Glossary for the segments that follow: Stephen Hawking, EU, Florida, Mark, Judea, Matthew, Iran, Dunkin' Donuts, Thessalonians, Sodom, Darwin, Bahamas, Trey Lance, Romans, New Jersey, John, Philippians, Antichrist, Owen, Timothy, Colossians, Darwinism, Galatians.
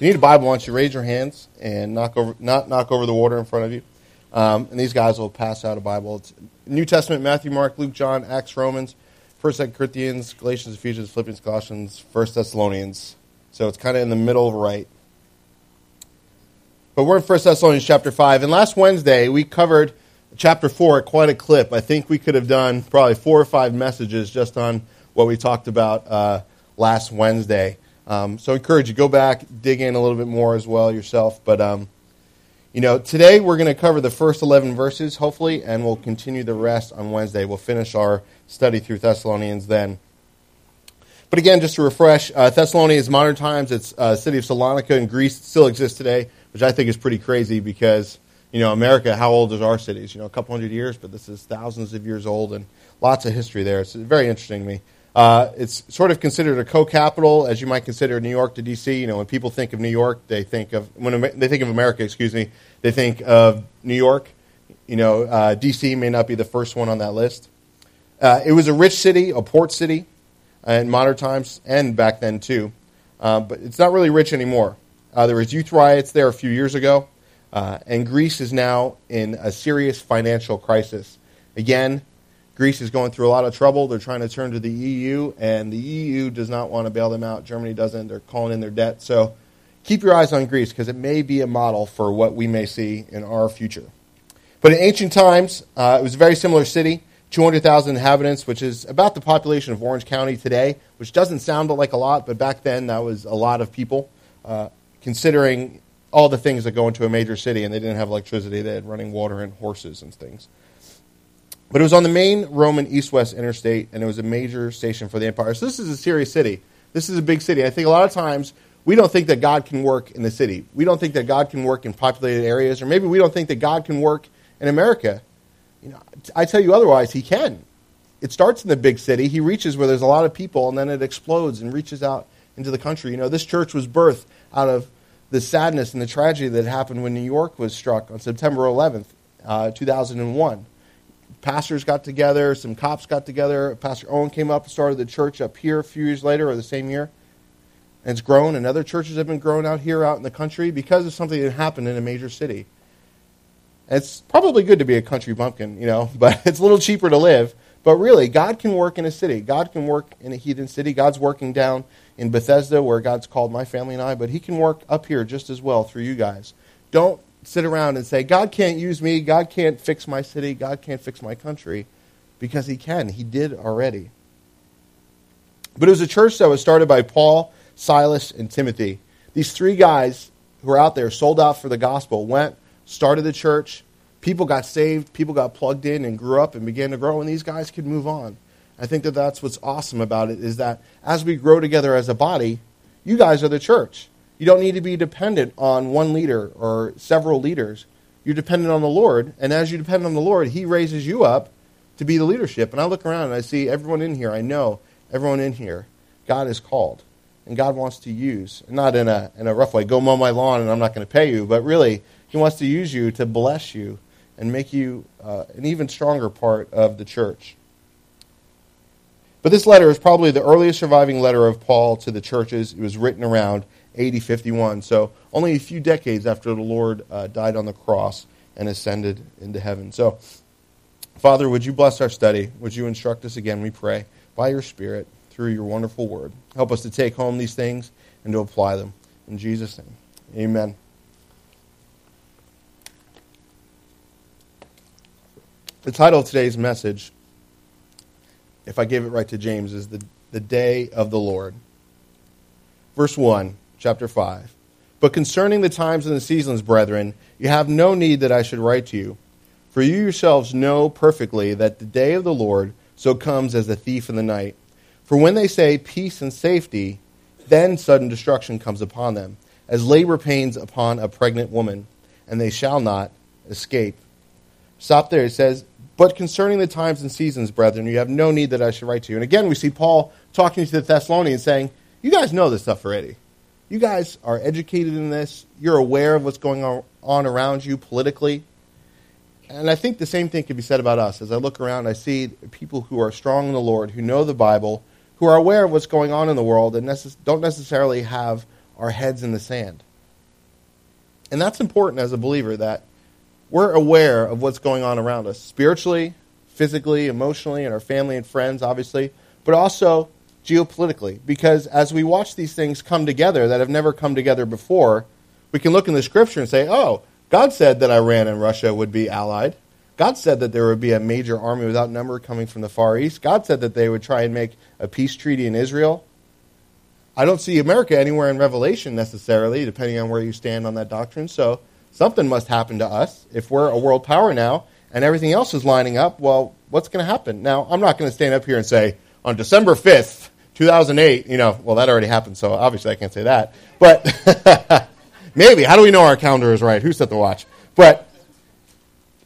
If you need a Bible, why don't you raise your hands and knock over the water in front of you. And these guys will pass out a Bible. It's New Testament, Matthew, Mark, Luke, John, Acts, Romans, 1st, 2nd Corinthians, Galatians, Ephesians, Philippians, Colossians, 1st Thessalonians. So it's kind of in the middle right. But we're in 1 Thessalonians chapter 5. And last Wednesday, we covered chapter 4 at quite a clip. I think we could have done probably 4 or 5 messages just on what we talked about last Wednesday. So I encourage you, go back, dig in a little bit more as well yourself. But, today we're going to cover the first 11 verses, hopefully, and we'll continue the rest on Wednesday. We'll finish our study through Thessalonians then. But again, just to refresh, Thessalonians, modern times, it's city of Salonika in Greece. It still exists today, which I think is pretty crazy because, America, how old is our cities? A couple hundred years, but this is thousands of years old and lots of history there. It's very interesting to me. It's sort of considered a co-capital, as you might consider New York to D.C. When people think of New York, they think of New York. D.C. may not be the first one on that list. It was a rich city, a port city, in modern times and back then too. But it's not really rich anymore. There was youth riots there a few years ago. And Greece is now in a serious financial crisis. Again, Greece is going through a lot of trouble. They're trying to turn to the EU, and the EU does not want to bail them out. Germany doesn't. They're calling in their debt. So keep your eyes on Greece because it may be a model for what we may see in our future. But in ancient times, it was a very similar city, 200,000 inhabitants, which is about the population of Orange County today, which doesn't sound like a lot, but back then that was a lot of people, considering all the things that go into a major city, and they didn't have electricity. They had running water and horses and things. But it was on the main Roman east-west interstate, and it was a major station for the empire. So this is a serious city. This is a big city. I think a lot of times we don't think that God can work in the city. We don't think that God can work in populated areas, or maybe we don't think that God can work in America. I tell you otherwise, he can. It starts in the big city. He reaches where there's a lot of people, and then it explodes and reaches out into the country. This church was birthed out of the sadness and the tragedy that happened when New York was struck on September 11th, 2001. Pastors got together, some cops got together. Pastor Owen came up and started the church up here a few years later, or the same year. And it's grown, and other churches have been grown out here, out in the country, because of something that happened in a major city. And it's probably good to be a country bumpkin, but it's a little cheaper to live. But really, God can work in a city. God can work in a heathen city. God's working down in Bethesda, where God's called my family and I, but he can work up here just as well through you guys. Don't sit around and say, God can't use me, God can't fix my city, God can't fix my country, because he can. He did already. But it was a church that was started by Paul, Silas, and Timothy. These 3 guys who were out there, sold out for the gospel, went, started the church, people got saved, people got plugged in and grew up and began to grow, and these guys could move on. I think that that's what's awesome about it, is that as we grow together as a body, you guys are the church. You don't need to be dependent on one leader or several leaders. You're dependent on the Lord, and as you depend on the Lord, he raises you up to be the leadership. And I look around and I see everyone in here. I know everyone in here. God is called, and God wants to use, not in a rough way, go mow my lawn and I'm not going to pay you, but really, he wants to use you to bless you and make you an even stronger part of the church. But this letter is probably the earliest surviving letter of Paul to the churches. It was written around AD 51, so only a few decades after the Lord died on the cross and ascended into heaven. So, Father, would you bless our study? Would you instruct us again, we pray, by your Spirit, through your wonderful word. Help us to take home these things and to apply them. In Jesus' name, amen. The title of today's message, if I gave it right to James, is the day of the Lord. Verse 1, chapter 5. But concerning the times and the seasons, brethren, you have no need that I should write to you. For you yourselves know perfectly that the day of the Lord so comes as a thief in the night. For when they say peace and safety, then sudden destruction comes upon them, as labor pains upon a pregnant woman, and they shall not escape. Stop there. It says, but concerning the times and seasons, brethren, you have no need that I should write to you. And again, we see Paul talking to the Thessalonians saying, you guys know this stuff already. You guys are educated in this. You're aware of what's going on around you politically. And I think the same thing could be said about us. As I look around, I see people who are strong in the Lord, who know the Bible, who are aware of what's going on in the world and don't necessarily have our heads in the sand. And that's important as a believer, that we're aware of what's going on around us, spiritually, physically, emotionally, and our family and friends, obviously, but also geopolitically. Because as we watch these things come together that have never come together before, we can look in the scripture and say, oh, God said that Iran and Russia would be allied. God said that there would be a major army without number coming from the Far East. God said that they would try and make a peace treaty in Israel. I don't see America anywhere in Revelation necessarily, depending on where you stand on that doctrine. So something must happen to us. If we're a world power now and everything else is lining up, well, what's going to happen? Now, I'm not going to stand up here and say, on December 5th, 2008, well, that already happened, so obviously I can't say that. But maybe. How do we know our calendar is right? Who set the watch? But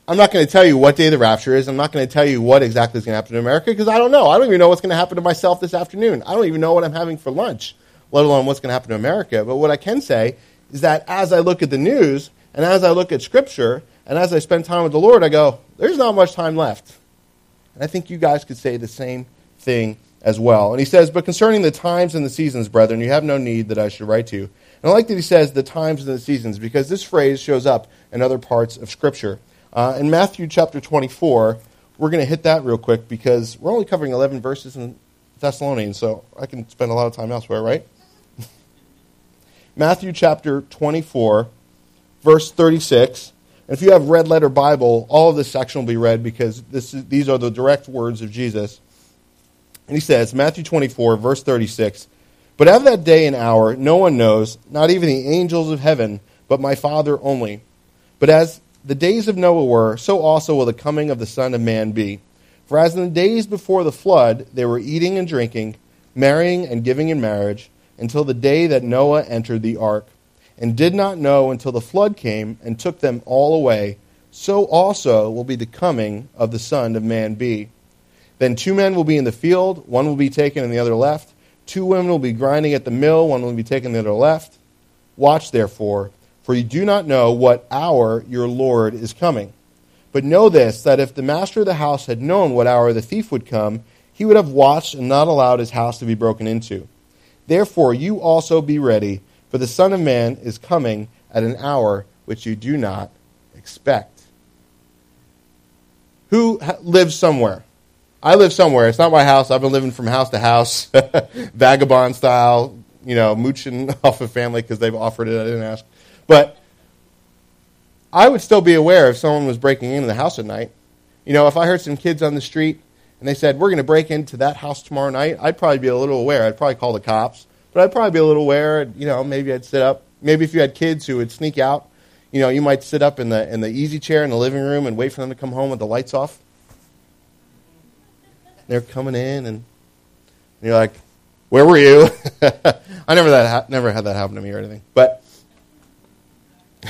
I'm not going to tell you what day the rapture is. I'm not going to tell you what exactly is going to happen to America, because I don't know. I don't even know what's going to happen to myself this afternoon. I don't even know what I'm having for lunch, let alone what's going to happen to America. But what I can say is that as I look at the news, and as I look at Scripture, and as I spend time with the Lord, I go, there's not much time left. And I think you guys could say the same thing as well. And he says, but concerning the times and the seasons, brethren, you have no need that I should write to you. And I like that he says the times and the seasons, because this phrase shows up in other parts of Scripture. In Matthew chapter 24, we're going to hit that real quick, because we're only covering 11 verses in Thessalonians, so I can spend a lot of time elsewhere, right? Matthew chapter 24, verse 36. And if you have Red Letter Bible, all of this section will be read, because these are the direct words of Jesus. And he says, Matthew 24, verse 36, but of that day and hour no one knows, not even the angels of heaven, but my Father only. But as the days of Noah were, so also will the coming of the Son of Man be. For as in the days before the flood, they were eating and drinking, marrying and giving in marriage, until the day that Noah entered the ark, and did not know until the flood came and took them all away, so also will be the coming of the Son of Man be. Then two men will be in the field, one will be taken and the other left. Two women will be grinding at the mill, one will be taken and the other left. Watch therefore, for you do not know what hour your Lord is coming. But know this, that if the master of the house had known what hour the thief would come, he would have watched and not allowed his house to be broken into. Therefore you also be ready, for the Son of Man is coming at an hour which you do not expect. Who lives somewhere? I live somewhere. It's not my house. I've been living from house to house, vagabond style, mooching off of family because they've offered it. I didn't ask. But I would still be aware if someone was breaking into the house at night. If I heard some kids on the street and they said, we're going to break into that house tomorrow night, I'd probably be a little aware. I'd probably call the cops. But I'd probably be a little aware. Maybe I'd sit up. Maybe if you had kids who would sneak out, you might sit up in the easy chair in the living room and wait for them to come home with the lights off. They're coming in, and you're like, where were you? I never had that happen to me or anything. But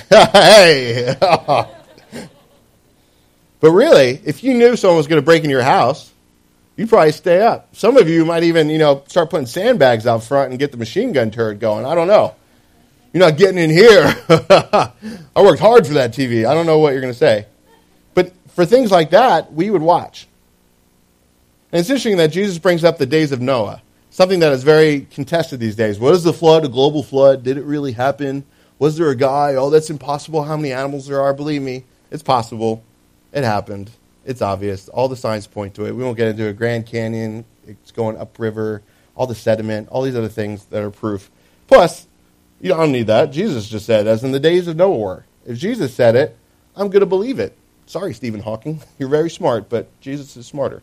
hey, but really, if you knew someone was going to break into your house, you'd probably stay up. Some of you might even, start putting sandbags out front and get the machine gun turret going. I don't know. You're not getting in here. I worked hard for that TV. I don't know what you're going to say. But for things like that, we would watch. And it's interesting that Jesus brings up the days of Noah, something that is very contested these days. Was the flood a global flood? Did it really happen? Was there a guy? Oh, that's impossible how many animals there are. Believe me, it's possible. It happened. It's obvious. All the signs point to it. We won't get into a Grand Canyon. It's going upriver. All the sediment. All these other things that are proof. Plus, you don't need that. Jesus just said, as in the days of Noah were. If Jesus said it, I'm going to believe it. Sorry, Stephen Hawking. You're very smart, but Jesus is smarter.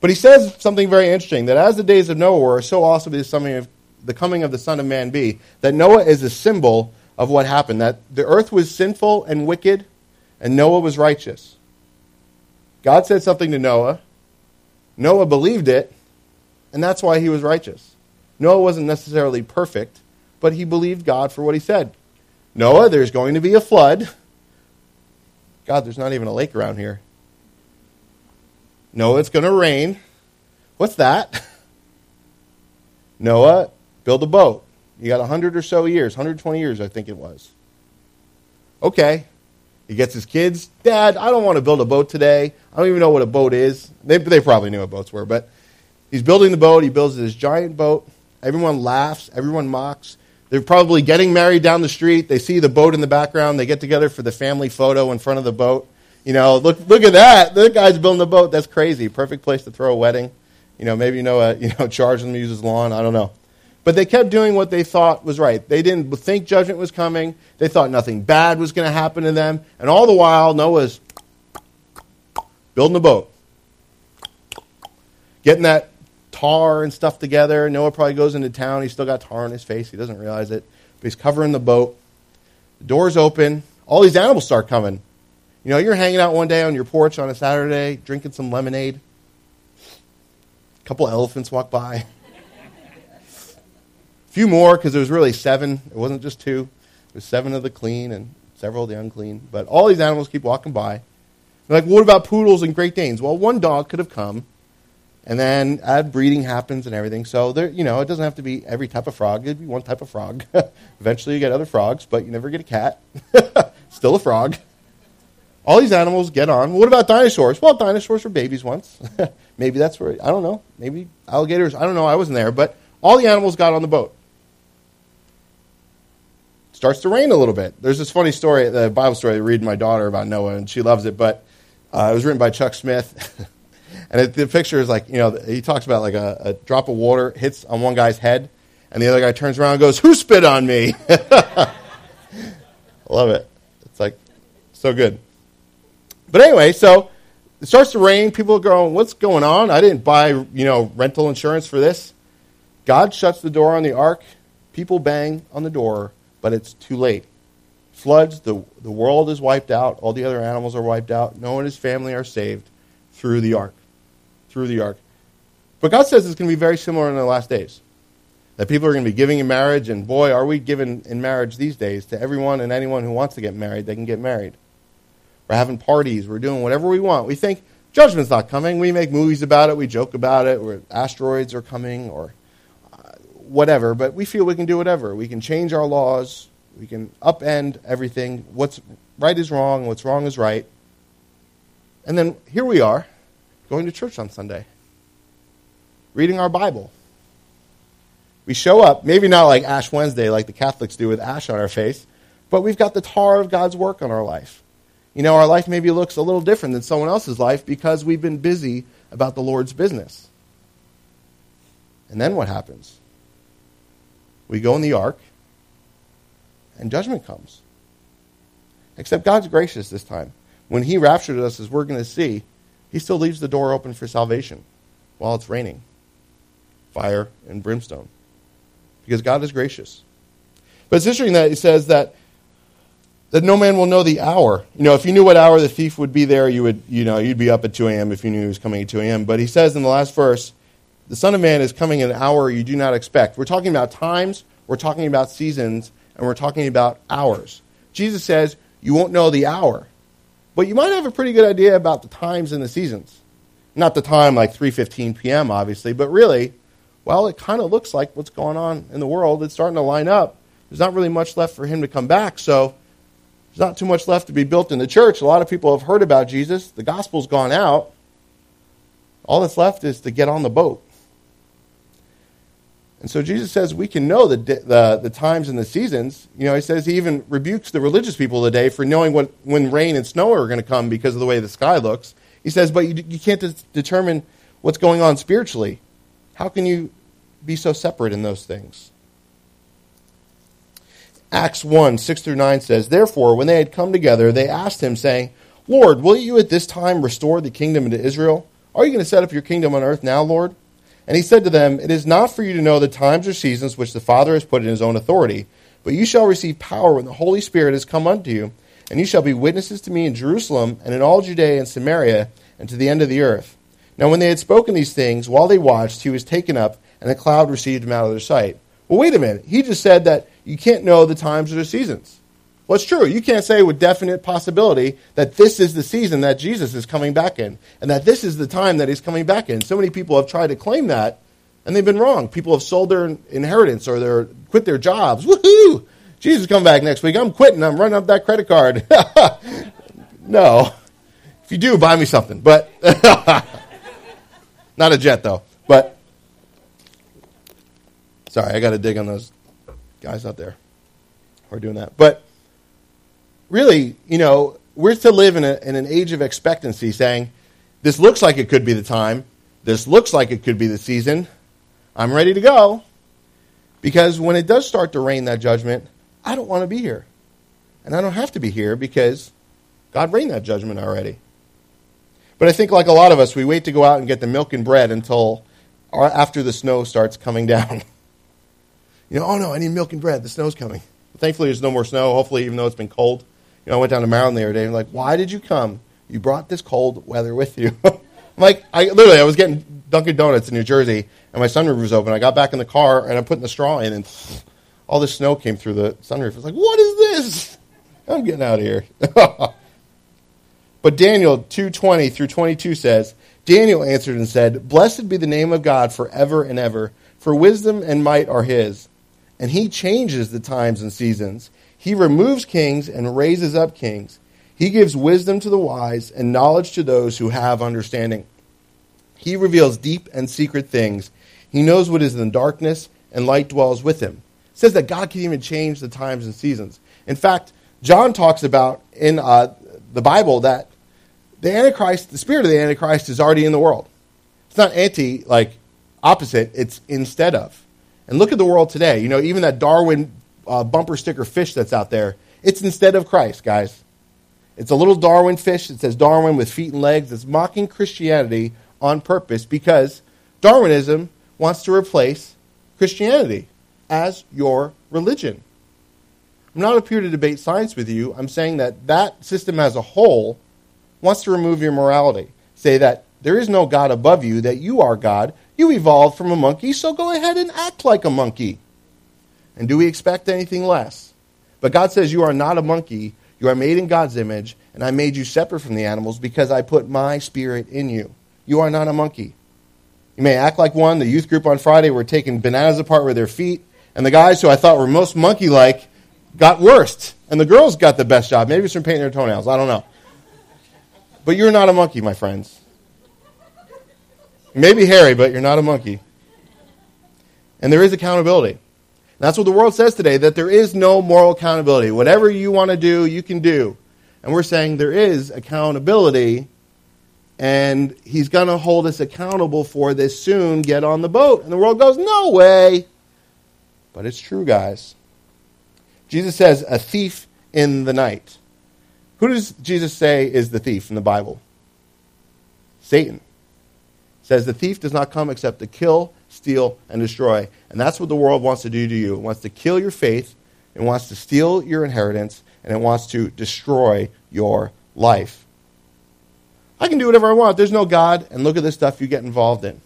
But he says something very interesting, that as the days of Noah were, so also is something of the coming of the Son of Man be, that Noah is a symbol of what happened, that the earth was sinful and wicked, and Noah was righteous. God said something to Noah. Noah believed it, and that's why he was righteous. Noah wasn't necessarily perfect, but he believed God for what he said. Noah, there's going to be a flood. God, there's not even a lake around here. Noah, it's going to rain. What's that? Noah, build a boat. You got 100 or so years, 120 years, I think it was. Okay. He gets his kids. Dad, I don't want to build a boat today. I don't even know what a boat is. They probably knew what boats were, but he's building the boat. He builds this giant boat. Everyone laughs. Everyone mocks. They're probably getting married down the street. They see the boat in the background. They get together for the family photo in front of the boat. You know, look at that. The guy's building the boat. That's crazy. Perfect place to throw a wedding. You know, maybe charge them to use his lawn. I don't know. But they kept doing what they thought was right. They didn't think judgment was coming. They thought nothing bad was going to happen to them. And all the while, Noah's building the boat, getting that tar and stuff together. Noah probably goes into town. He's still got tar on his face. He doesn't realize it. But he's covering the boat. The door's open. All these animals start coming. You know, you're hanging out one day on your porch on a Saturday, drinking some lemonade. A couple elephants walk by. A few more, because there was really 7. It wasn't just 2. There was 7 of the clean and several of the unclean. But all these animals keep walking by. They're like, what about poodles and Great Danes? Well, one dog could have come, and then breeding happens and everything. So, it doesn't have to be every type of frog. It'd be one type of frog. Eventually you get other frogs, but you never get a cat. Still a frog. All these animals get on. What about dinosaurs? Well, dinosaurs were babies once. Maybe that's where, I don't know. Maybe alligators. I don't know. I wasn't there. But all the animals got on the boat. Starts to rain a little bit. There's this funny story, the Bible story I read to my daughter about Noah, and she loves it, but it was written by Chuck Smith. And the picture is he talks about a drop of water hits on one guy's head, and the other guy turns around and goes, "Who spit on me?" I love it. It's so good. But anyway, so it starts to rain. People are going, what's going on? I didn't buy, rental insurance for this. God shuts the door on the ark. People bang on the door. But it's too late. Floods, the world is wiped out. All the other animals are wiped out. Noah and his family are saved through the ark. But God says it's going to be very similar in the last days. That people are going to be giving in marriage, and boy, are we giving in marriage these days to everyone and anyone who wants to get married, they can get married. We're having parties. We're doing whatever we want. We think judgment's not coming. We make movies about it. We joke about it. Or asteroids are coming, or whatever, but we feel we can do whatever. We can change our laws. We can upend everything. What's right is wrong. What's wrong is right. And then here we are, going to church on Sunday, reading our Bible. We show up, maybe not like Ash Wednesday, like the Catholics do with ash on our face, but we've got the tar of God's work on our life. Our life maybe looks a little different than someone else's life because we've been busy about the Lord's business. And then what happens? We go in the ark, and judgment comes. Except God's gracious this time. When he raptured us, as we're going to see, he still leaves the door open for salvation while it's raining. Fire and brimstone. Because God is gracious. But it's interesting that it says that no man will know the hour. If you knew what hour the thief would be there, you would, you'd be up at 2 a.m. if you knew he was coming at 2 a.m. But he says in the last verse, the Son of Man is coming in an hour you do not expect. We're talking about times, we're talking about seasons, and we're talking about hours. Jesus says, you won't know the hour, but you might have a pretty good idea about the times and the seasons. Not the time like 3:15 p.m., obviously, but really, it kind of looks like what's going on in the world. It's starting to line up. There's not really much left for him to come back, so there's not too much left to be built in the church. A lot of people have heard about Jesus. The gospel's gone out. All that's left is to get on the boat. And so Jesus says we can know the times and the seasons. He says he even rebukes the religious people today for knowing when rain and snow are going to come because of the way the sky looks. He says, but you can't determine what's going on spiritually. How can you be so separate in those things? Acts 1, 6 through 9 says, therefore, when they had come together, they asked him, saying, Lord, will you at this time restore the kingdom to Israel? Are you going to set up your kingdom on earth now, Lord? And he said to them, it is not for you to know the times or seasons which the Father has put in his own authority, but you shall receive power when the Holy Spirit has come unto you, and you shall be witnesses to me in Jerusalem and in all Judea and Samaria and to the end of the earth. Now when they had spoken these things, while they watched, he was taken up, and a cloud received him out of their sight. Well, wait a minute. He just said that you can't know the times or the seasons. Well, it's true. You can't say with definite possibility that this is the season that Jesus is coming back in and that this is the time that he's coming back in. So many people have tried to claim that, and they've been wrong. People have sold their inheritance or quit their jobs. Woohoo! Jesus is coming back next week. I'm quitting. I'm running up that credit card. No. If you do, buy me something. But not a jet, though. But sorry, I got to dig on those guys out there who are doing that. But really, you know, we're to live in an age of expectancy, saying, this looks like it could be the time. This looks like it could be the season. I'm ready to go. Because when it does start to rain that judgment, I don't want to be here. And I don't have to be here because God rained that judgment already. But I think like a lot of us, we wait to go out and get the milk and bread until after the snow starts coming down. You know, oh no, I need milk and bread. The snow's coming. Thankfully, there's no more snow, hopefully, even though it's been cold. You know, I went down to Maryland the other day and I'm like, why did you come? You brought this cold weather with you. Like, I was getting Dunkin' Donuts in New Jersey, and my sunroof was open. I got back in the car, and I'm putting the straw in, and all this snow came through the sunroof. I was like, what is this? I'm getting out of here. But Daniel 2:20 through 22 says, Daniel answered and said, blessed be the name of God forever and ever, for wisdom and might are his. And he changes the times and seasons. He removes kings and raises up kings. He gives wisdom to the wise and knowledge to those who have understanding. He reveals deep and secret things. He knows what is in the darkness, and light dwells with him. It says that God can even change the times and seasons. In fact, John talks about in the Bible that the Antichrist, the spirit of the Antichrist, is already in the world. It's not anti, like opposite, it's instead of. And look at the world today. You know, even that Darwin bumper sticker fish that's out there, it's instead of Christ, guys. It's a little Darwin fish that says Darwin with feet and legs. It's mocking Christianity on purpose because Darwinism wants to replace Christianity as your religion. I'm not up here to debate science with you. I'm saying that system as a whole wants to remove your morality. Say that there is no God above you, that you are God. You evolved from a monkey, so go ahead and act like a monkey. And do we expect anything less? But God says you are not a monkey. You are made in God's image, and I made you separate from the animals because I put my spirit in you. You are not a monkey. You may act like one. The youth group on Friday were taking bananas apart with their feet, and the guys who I thought were most monkey-like got worst, and the girls got the best job. Maybe it's from painting their toenails. I don't know. But you're not a monkey, my friends. You may be hairy, but you're not a monkey. And there is accountability. That's what the world says today, that there is no moral accountability. Whatever you want to do, you can do. And we're saying there is accountability, and he's going to hold us accountable for this soon. Get on the boat. And the world goes, no way. But it's true, guys. Jesus says, a thief in the night. Who does Jesus say is the thief in the Bible? Satan. Says the thief does not come except to kill, steal, and destroy. And that's what the world wants to do to you. It wants to kill your faith. It wants to steal your inheritance. And it wants to destroy your life. I can do whatever I want. There's no God. And look at the stuff you get involved in.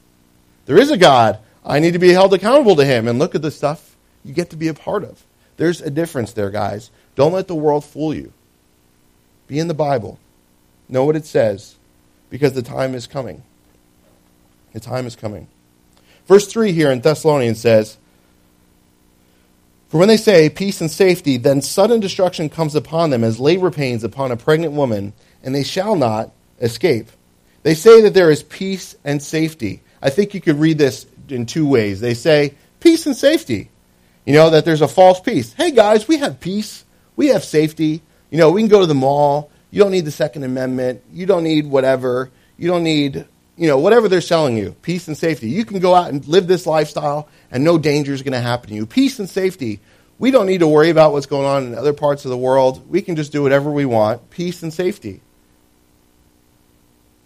There is a God. I need to be held accountable to him. And look at the stuff you get to be a part of. There's a difference there, guys. Don't let the world fool you. Be in the Bible. Know what it says. Because the time is coming. The time is coming. Verse 3 here in Thessalonians says, for when they say peace and safety, then sudden destruction comes upon them as labor pains upon a pregnant woman, and they shall not escape. They say that there is peace and safety. I think you could read this in two ways. They say peace and safety. You know, that there's a false peace. Hey guys, we have peace. We have safety. You know, we can go to the mall. You don't need the Second Amendment. You don't need whatever. You don't need... You know, whatever they're selling you, peace and safety. You can go out and live this lifestyle and no danger is going to happen to you. Peace and safety. We don't need to worry about what's going on in other parts of the world. We can just do whatever we want. Peace and safety.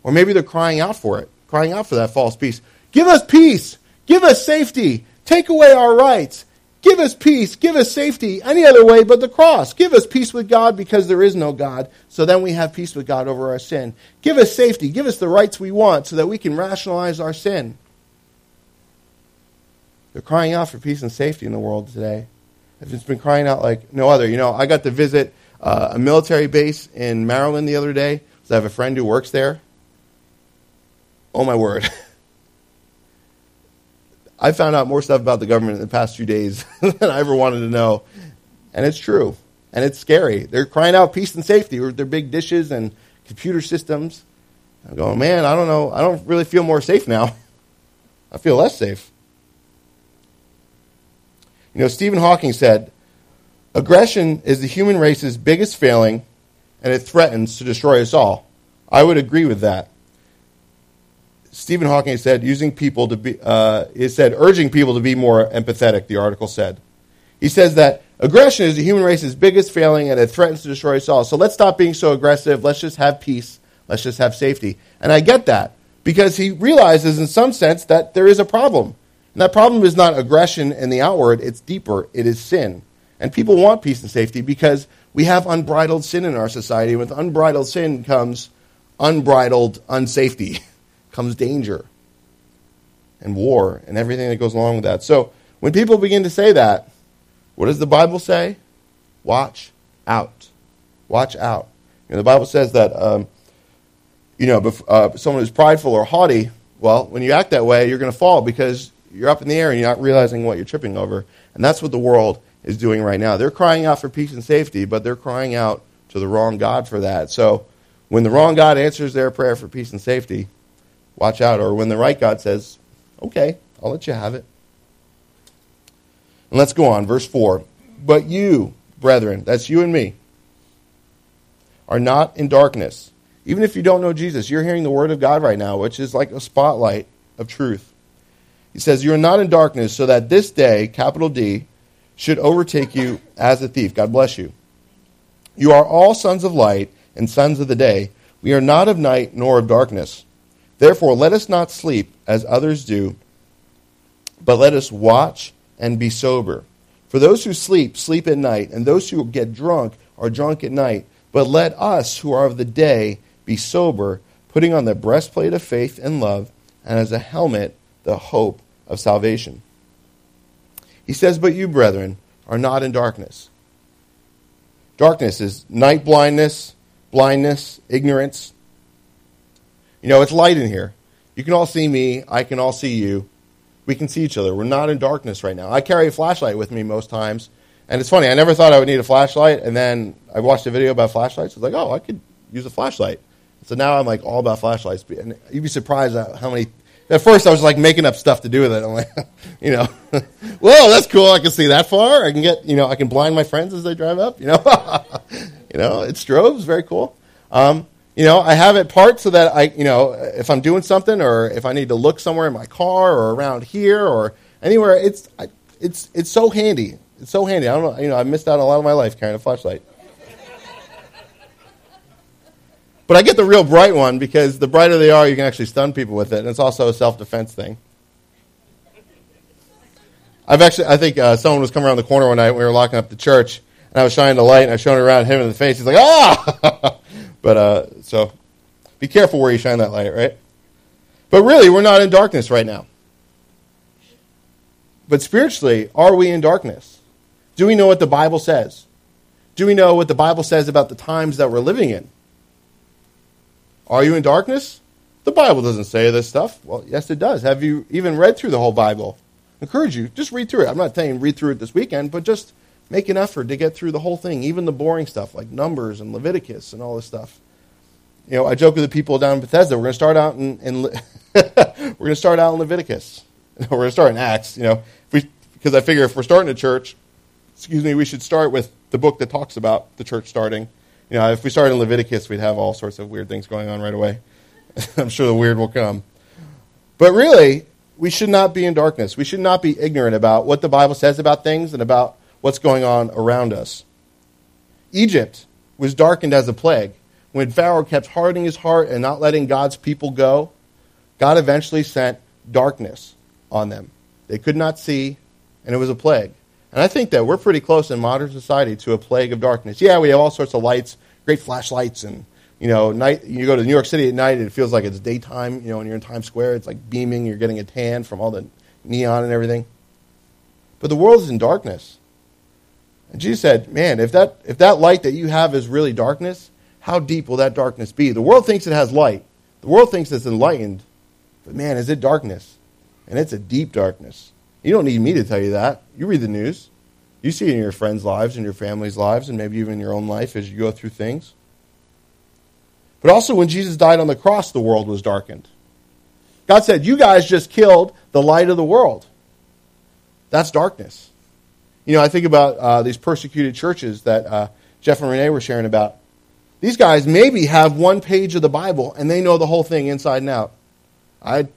Or maybe they're crying out for it, crying out for that false peace. Give us peace. Give us safety. Take away our rights. Give us peace. Give us safety. Any other way but the cross. Give us peace with God because there is no God. So then we have peace with God over our sin. Give us safety. Give us the rights we want so that we can rationalize our sin. They're crying out for peace and safety in the world today. It's been crying out like no other. You know, I got to visit a military base in Maryland the other day. So I have a friend who works there. Oh, my word. I found out more stuff about the government in the past few days than I ever wanted to know. And it's true. And it's scary. They're crying out peace and safety with their big dishes and computer systems. I'm going, man, I don't know. I don't really feel more safe now. I feel less safe. You know, Stephen Hawking said, aggression is the human race's biggest failing, and it threatens to destroy us all. I would agree with that. Stephen Hawking said, urging people to be more empathetic, the article said. He says that aggression is the human race's biggest failing, and it threatens to destroy us all. So let's stop being so aggressive. Let's just have peace. Let's just have safety. And I get that, because he realizes in some sense that there is a problem. And that problem is not aggression in the outward. It's deeper. It is sin. And people want peace and safety because we have unbridled sin in our society. With unbridled sin comes unbridled unsafety, comes danger and war and everything that goes along with that. So when people begin to say that, what does the Bible say? Watch out. Watch out. You know, the Bible says that someone who's prideful or haughty, well, when you act that way, you're going to fall because you're up in the air and you're not realizing what you're tripping over. And that's what the world is doing right now. They're crying out for peace and safety, but they're crying out to the wrong God for that. So when the wrong God answers their prayer for peace and safety, watch out. Or when the right God says, okay, I'll let you have it. And let's go on, verse 4. But you, brethren, that's you and me, are not in darkness. Even if you don't know Jesus, you're hearing the word of God right now, which is like a spotlight of truth. He says, you're not in darkness, so that this day, capital D, should overtake you as a thief. God bless you. You are all sons of light and sons of the day. We are not of night nor of darkness. Therefore, let us not sleep as others do, but let us watch and be sober. For those who sleep, sleep at night, and those who get drunk are drunk at night. But let us who are of the day be sober, putting on the breastplate of faith and love, and as a helmet, the hope of salvation. He says, but you, brethren, are not in darkness. Darkness is night blindness, ignorance. You know, it's light in here. You can all see me. I can all see you. We can see each other. We're not in darkness right now. I carry a flashlight with me most times. And it's funny, I never thought I would need a flashlight. And then I watched a video about flashlights. I was like, oh, I could use a flashlight. So now I'm like all about flashlights. And you'd be surprised at how many. At first I was like making up stuff to do with it. I'm like, you know, whoa, that's cool. I can see that far. I can get, you know, I can blind my friends as they drive up. You know, you know, it strobes. Very cool. You know, I have it parked so that I, you know, if I'm doing something or if I need to look somewhere in my car or around here or anywhere, it's so handy. It's so handy. I don't know, you know, I missed out on a lot of my life carrying a flashlight. But I get the real bright one because the brighter they are, you can actually stun people with it. And it's also a self-defense thing. I think someone was coming around the corner one night when we were locking up the church and I was shining the light and I shone it around him in the face. He's like, ah! But so be careful where you shine that light, right? But really, we're not in darkness right now. But spiritually, are we in darkness? Do we know what the Bible says? Do we know what the Bible says about the times that we're living in? Are you in darkness? The Bible doesn't say this stuff. Well, yes, it does. Have you even read through the whole Bible? I encourage you, just read through it. I'm not telling you read through it this weekend, but just make an effort to get through the whole thing, even the boring stuff like Numbers and Leviticus and all this stuff. You know, I joke with the people down in Bethesda. We're going to start out in we're going to start out in Leviticus. We're going to start in Acts. You know, because I figure if we're starting a church, we should start with the book that talks about the church starting. You know, if we started in Leviticus, we'd have all sorts of weird things going on right away. I'm sure the weird will come, but really, we should not be in darkness. We should not be ignorant about what the Bible says about things and about what's going on around us. Egypt was darkened as a plague. When Pharaoh kept hardening his heart and not letting God's people go, God eventually sent darkness on them. They could not see, and it was a plague. And I think that we're pretty close in modern society to a plague of darkness. Yeah, we have all sorts of lights, great flashlights, and you know, night. You go to New York City at night, and it feels like it's daytime. You know, when you're in Times Square, it's like beaming. You're getting a tan from all the neon and everything. But the world is in darkness. And Jesus said, man, if that light that you have is really darkness, how deep will that darkness be? The world thinks it has light. The world thinks it's enlightened. But man, is it darkness? And it's a deep darkness. You don't need me to tell you that. You read the news. You see it in your friends' lives and your family's lives and maybe even in your own life as you go through things. But also when Jesus died on the cross, the world was darkened. God said, you guys just killed the light of the world. That's darkness. You know, I think about these persecuted churches that Jeff and Renee were sharing about. These guys maybe have one page of the Bible, and they know the whole thing inside and out. I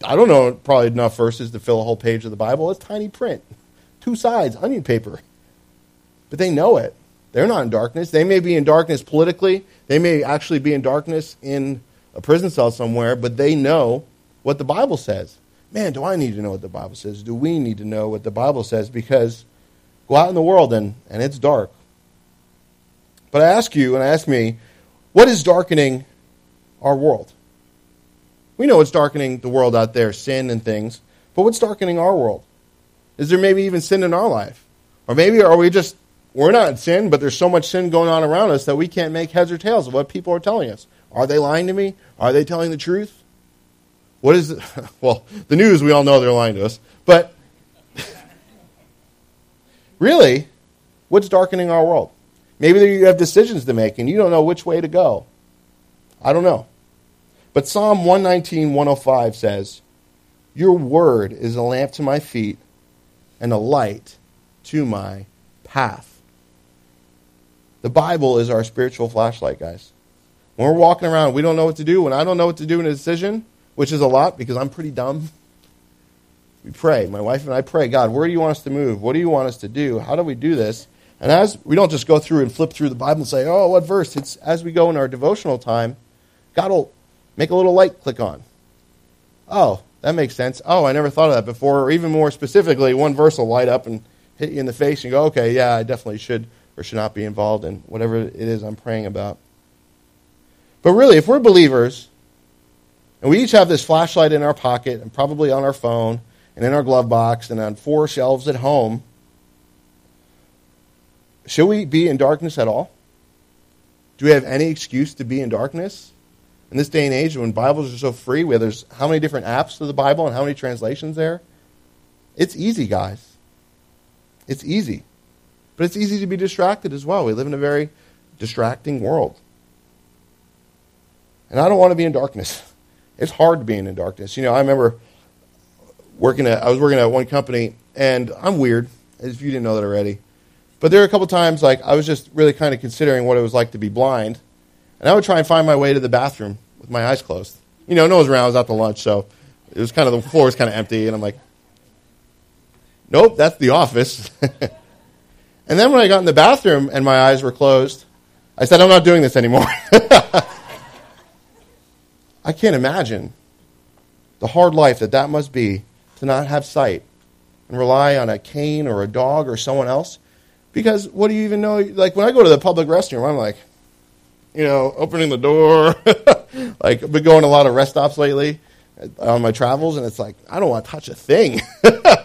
don't know probably enough verses to fill a whole page of the Bible. It's tiny print, two sides, onion paper. But they know it. They're not in darkness. They may be in darkness politically. They may actually be in darkness in a prison cell somewhere, but they know what the Bible says. Man, do I need to know what the Bible says? Do we need to know what the Bible says? Because go out in the world and it's dark. But I ask you and I ask me, what is darkening our world? We know it's darkening the world out there, sin and things, but what's darkening our world? Is there maybe even sin in our life? Or maybe are we just, we're not in sin, but there's so much sin going on around us that we can't make heads or tails of what people are telling us. Are they lying to me? Are they telling the truth? What is it? Well, the news, we all know they're lying to us, but really, what's darkening our world? Maybe you have decisions to make and you don't know which way to go. I don't know. But Psalm 119, 105 says, "Your word is a lamp to my feet and a light to my path." The Bible is our spiritual flashlight, guys. When we're walking around, we don't know what to do. When I don't know what to do in a decision, which is a lot because I'm pretty dumb, we pray. My wife and I pray, God, where do you want us to move? What do you want us to do? How do we do this? And as we don't just go through and flip through the Bible and say, oh, what verse? It's as we go in our devotional time, God will make a little light click on. Oh, that makes sense. Oh, I never thought of that before. Or even more specifically, one verse will light up and hit you in the face and go, okay, yeah, I definitely should or should not be involved in whatever it is I'm praying about. But really, if we're believers, and we each have this flashlight in our pocket and probably on our phone and in our glove box and on four shelves at home, should we be in darkness at all? Do we have any excuse to be in darkness? In this day and age when Bibles are so free, where there's how many different apps to the Bible and how many translations there? It's easy, guys. It's easy. But it's easy to be distracted as well. We live in a very distracting world. And I don't want to be in darkness. It's hard being in darkness. You know, I remember I was working at one company, and I'm weird, if you didn't know that already. But there were a couple times, like, I was just really kind of considering what it was like to be blind. And I would try and find my way to the bathroom with my eyes closed. You know, no one was around. I was out to lunch, so it was kind of, the floor was kind of empty. And I'm like, nope, that's the office. And then when I got in the bathroom and my eyes were closed, I said, I'm not doing this anymore. I can't imagine the hard life that must be to not have sight and rely on a cane or a dog or someone else. Because what do you even know? Like, when I go to the public restroom, I'm like, you know, opening the door. Like, I've been going to a lot of rest stops lately on my travels, and it's like, I don't want to touch a thing. But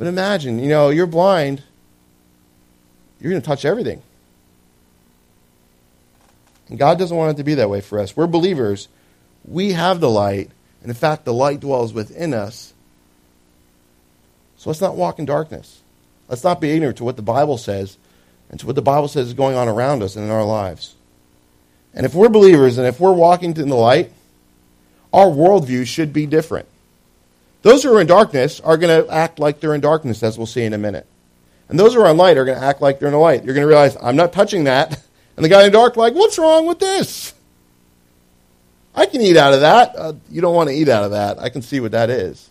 imagine, you know, you're blind. You're going to touch everything. And God doesn't want it to be that way for us. We're believers. We have the light, and in fact, the light dwells within us. So let's not walk in darkness. Let's not be ignorant to what the Bible says and to what the Bible says is going on around us and in our lives. And if we're believers and if we're walking in the light, our worldview should be different. Those who are in darkness are going to act like they're in darkness, as we'll see in a minute. And those who are in light are going to act like they're in the light. You're going to realize, I'm not touching that. And the guy in the dark, like, what's wrong with this? I can eat out of that. You don't want to eat out of that. I can see what that is.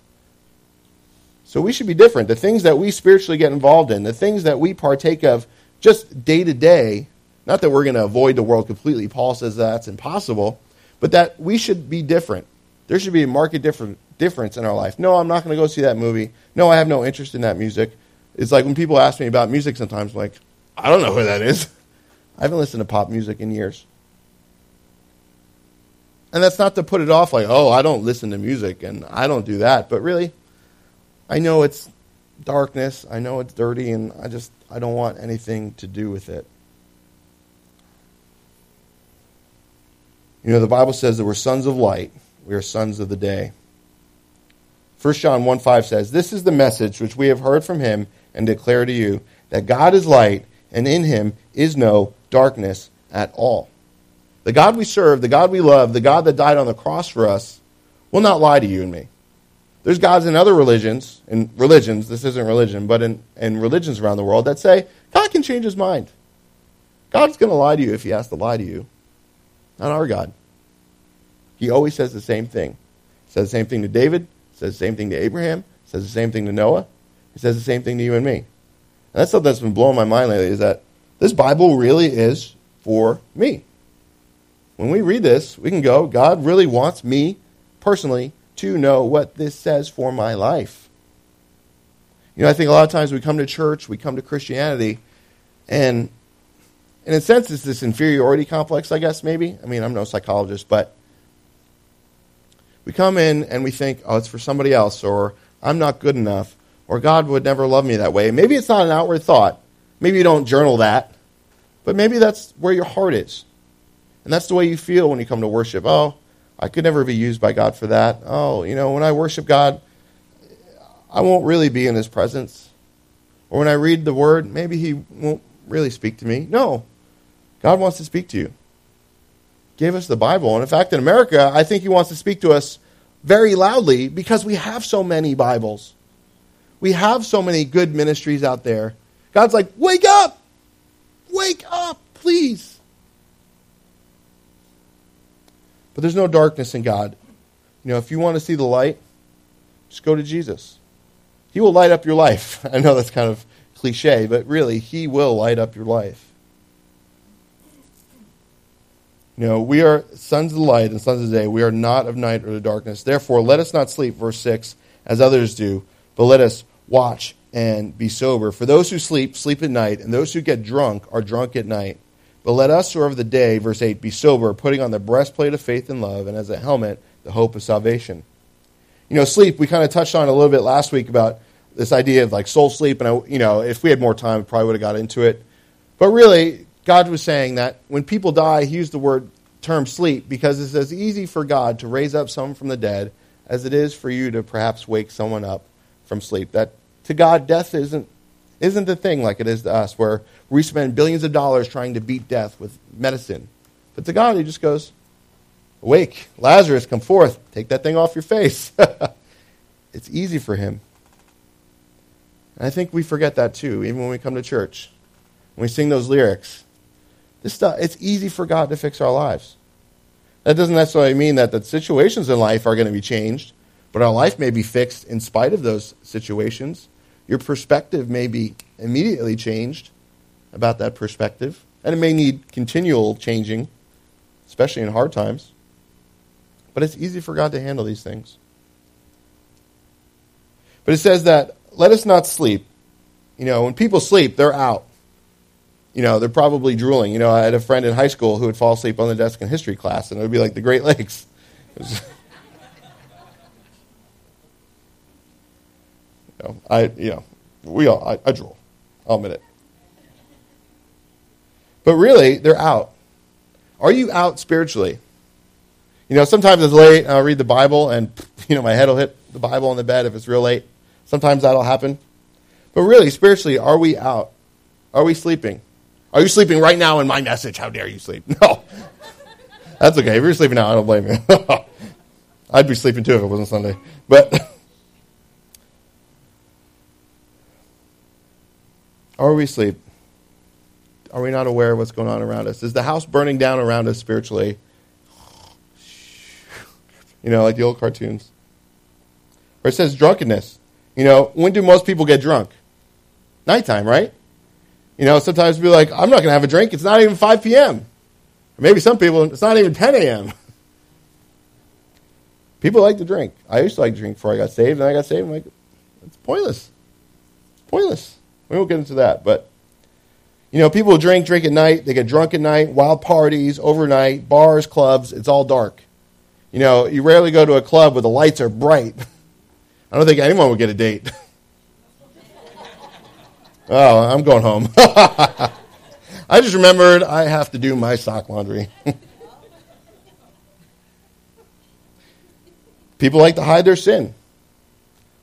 So we should be different. The things that we spiritually get involved in, the things that we partake of just day to day, not that we're going to avoid the world completely. Paul says that's impossible, but that we should be different. There should be a marked difference in our life. No, I'm not going to go see that movie. No, I have no interest in that music. It's like when people ask me about music sometimes, I'm like, I don't know who that is. I haven't listened to pop music in years. And that's not to put it off like, oh, I don't listen to music and I don't do that. But really, I know it's darkness. I know it's dirty, and I don't want anything to do with it. You know, the Bible says that we're sons of light. We are sons of the day. 1 John 1:5 says, "This is the message which we have heard from him and declare to you, that God is light, and in him is no darkness at all." The God we serve, the God we love, the God that died on the cross for us will not lie to you and me. There's gods in other religions, this isn't religion, but in religions around the world that say, God can change his mind. God's going to lie to you if he has to lie to you. Not our God. He always says the same thing. He says the same thing to David. He says the same thing to Abraham. He says the same thing to Noah. He says the same thing to you and me. And that's something that's been blowing my mind lately, is that this Bible really is for me. When we read this, we can go, God really wants me personally to know what this says for my life. You know, I think a lot of times we come to church, we come to Christianity, and in a sense, it's this inferiority complex, I guess, maybe. I mean, I'm no psychologist, but we come in and we think, oh, it's for somebody else, or I'm not good enough, or God would never love me that way. Maybe it's not an outward thought. Maybe you don't journal that, but maybe that's where your heart is. And that's the way you feel when you come to worship. Oh, I could never be used by God for that. Oh, you know, when I worship God, I won't really be in his presence. Or when I read the word, maybe he won't really speak to me. No, God wants to speak to you. Gave us the Bible. And in fact, in America, I think he wants to speak to us very loudly because we have so many Bibles. We have so many good ministries out there. God's like, wake up! Wake up, please! But there's no darkness in God. You know, if you want to see the light, just go to Jesus. He will light up your life. I know that's kind of cliche, but really, he will light up your life. You know, we are sons of the light and sons of the day. We are not of night or the darkness. Therefore, let us not sleep, verse 6, as others do, but let us watch and be sober. For those who sleep, sleep at night, and those who get drunk are drunk at night. But let us who are of the day, verse 8, be sober, putting on the breastplate of faith and love, and as a helmet, the hope of salvation. You know, sleep, we kind of touched on a little bit last week about this idea of like soul sleep, and you know, if we had more time, we probably would have got into it. But really, God was saying that when people die, he used the term sleep, because it's as easy for God to raise up someone from the dead as it is for you to perhaps wake someone up from sleep. That to God, death isn't the thing like it is to us, where we spend billions of dollars trying to beat death with medicine. But to God, he just goes, awake, Lazarus, come forth. Take that thing off your face. It's easy for him. And I think we forget that too, even when we come to church. When we sing those lyrics. This stuff, it's easy for God to fix our lives. That doesn't necessarily mean that the situations in life are going to be changed, but our life may be fixed in spite of those situations. Your perspective may be immediately changed about that perspective, and it may need continual changing, especially in hard times. But it's easy for God to handle these things. But it says that, let us not sleep. You know, when people sleep, they're out. You know, they're probably drooling. You know, I had a friend in high school who would fall asleep on the desk in history class, and it would be like the Great Lakes. I drool. I'll admit it. But really, they're out. Are you out spiritually? You know, sometimes it's late, I'll read the Bible, and, you know, my head will hit the Bible on the bed if it's real late. Sometimes that'll happen. But really, spiritually, are we out? Are we sleeping? Are you sleeping right now in my message? How dare you sleep? No. That's okay. If you're sleeping now, I don't blame you. I'd be sleeping too if it wasn't Sunday. But are we asleep? Are we not aware of what's going on around us? Is the house burning down around us spiritually? You know, like the old cartoons. Or it says drunkenness. You know, when do most people get drunk? Nighttime, right? You know, sometimes people are like, I'm not going to have a drink. It's not even 5 p.m. Or maybe some people, it's not even 10 a.m. People like to drink. I used to like to drink before I got saved, and I got saved. I'm like, it's pointless. It's pointless. We won't get into that, but, you know, people drink at night, they get drunk at night, wild parties, overnight, bars, clubs, it's all dark. You know, you rarely go to a club where the lights are bright. I don't think anyone would get a date. Oh, I'm going home. I just remembered I have to do my sock laundry. People like to hide their sin.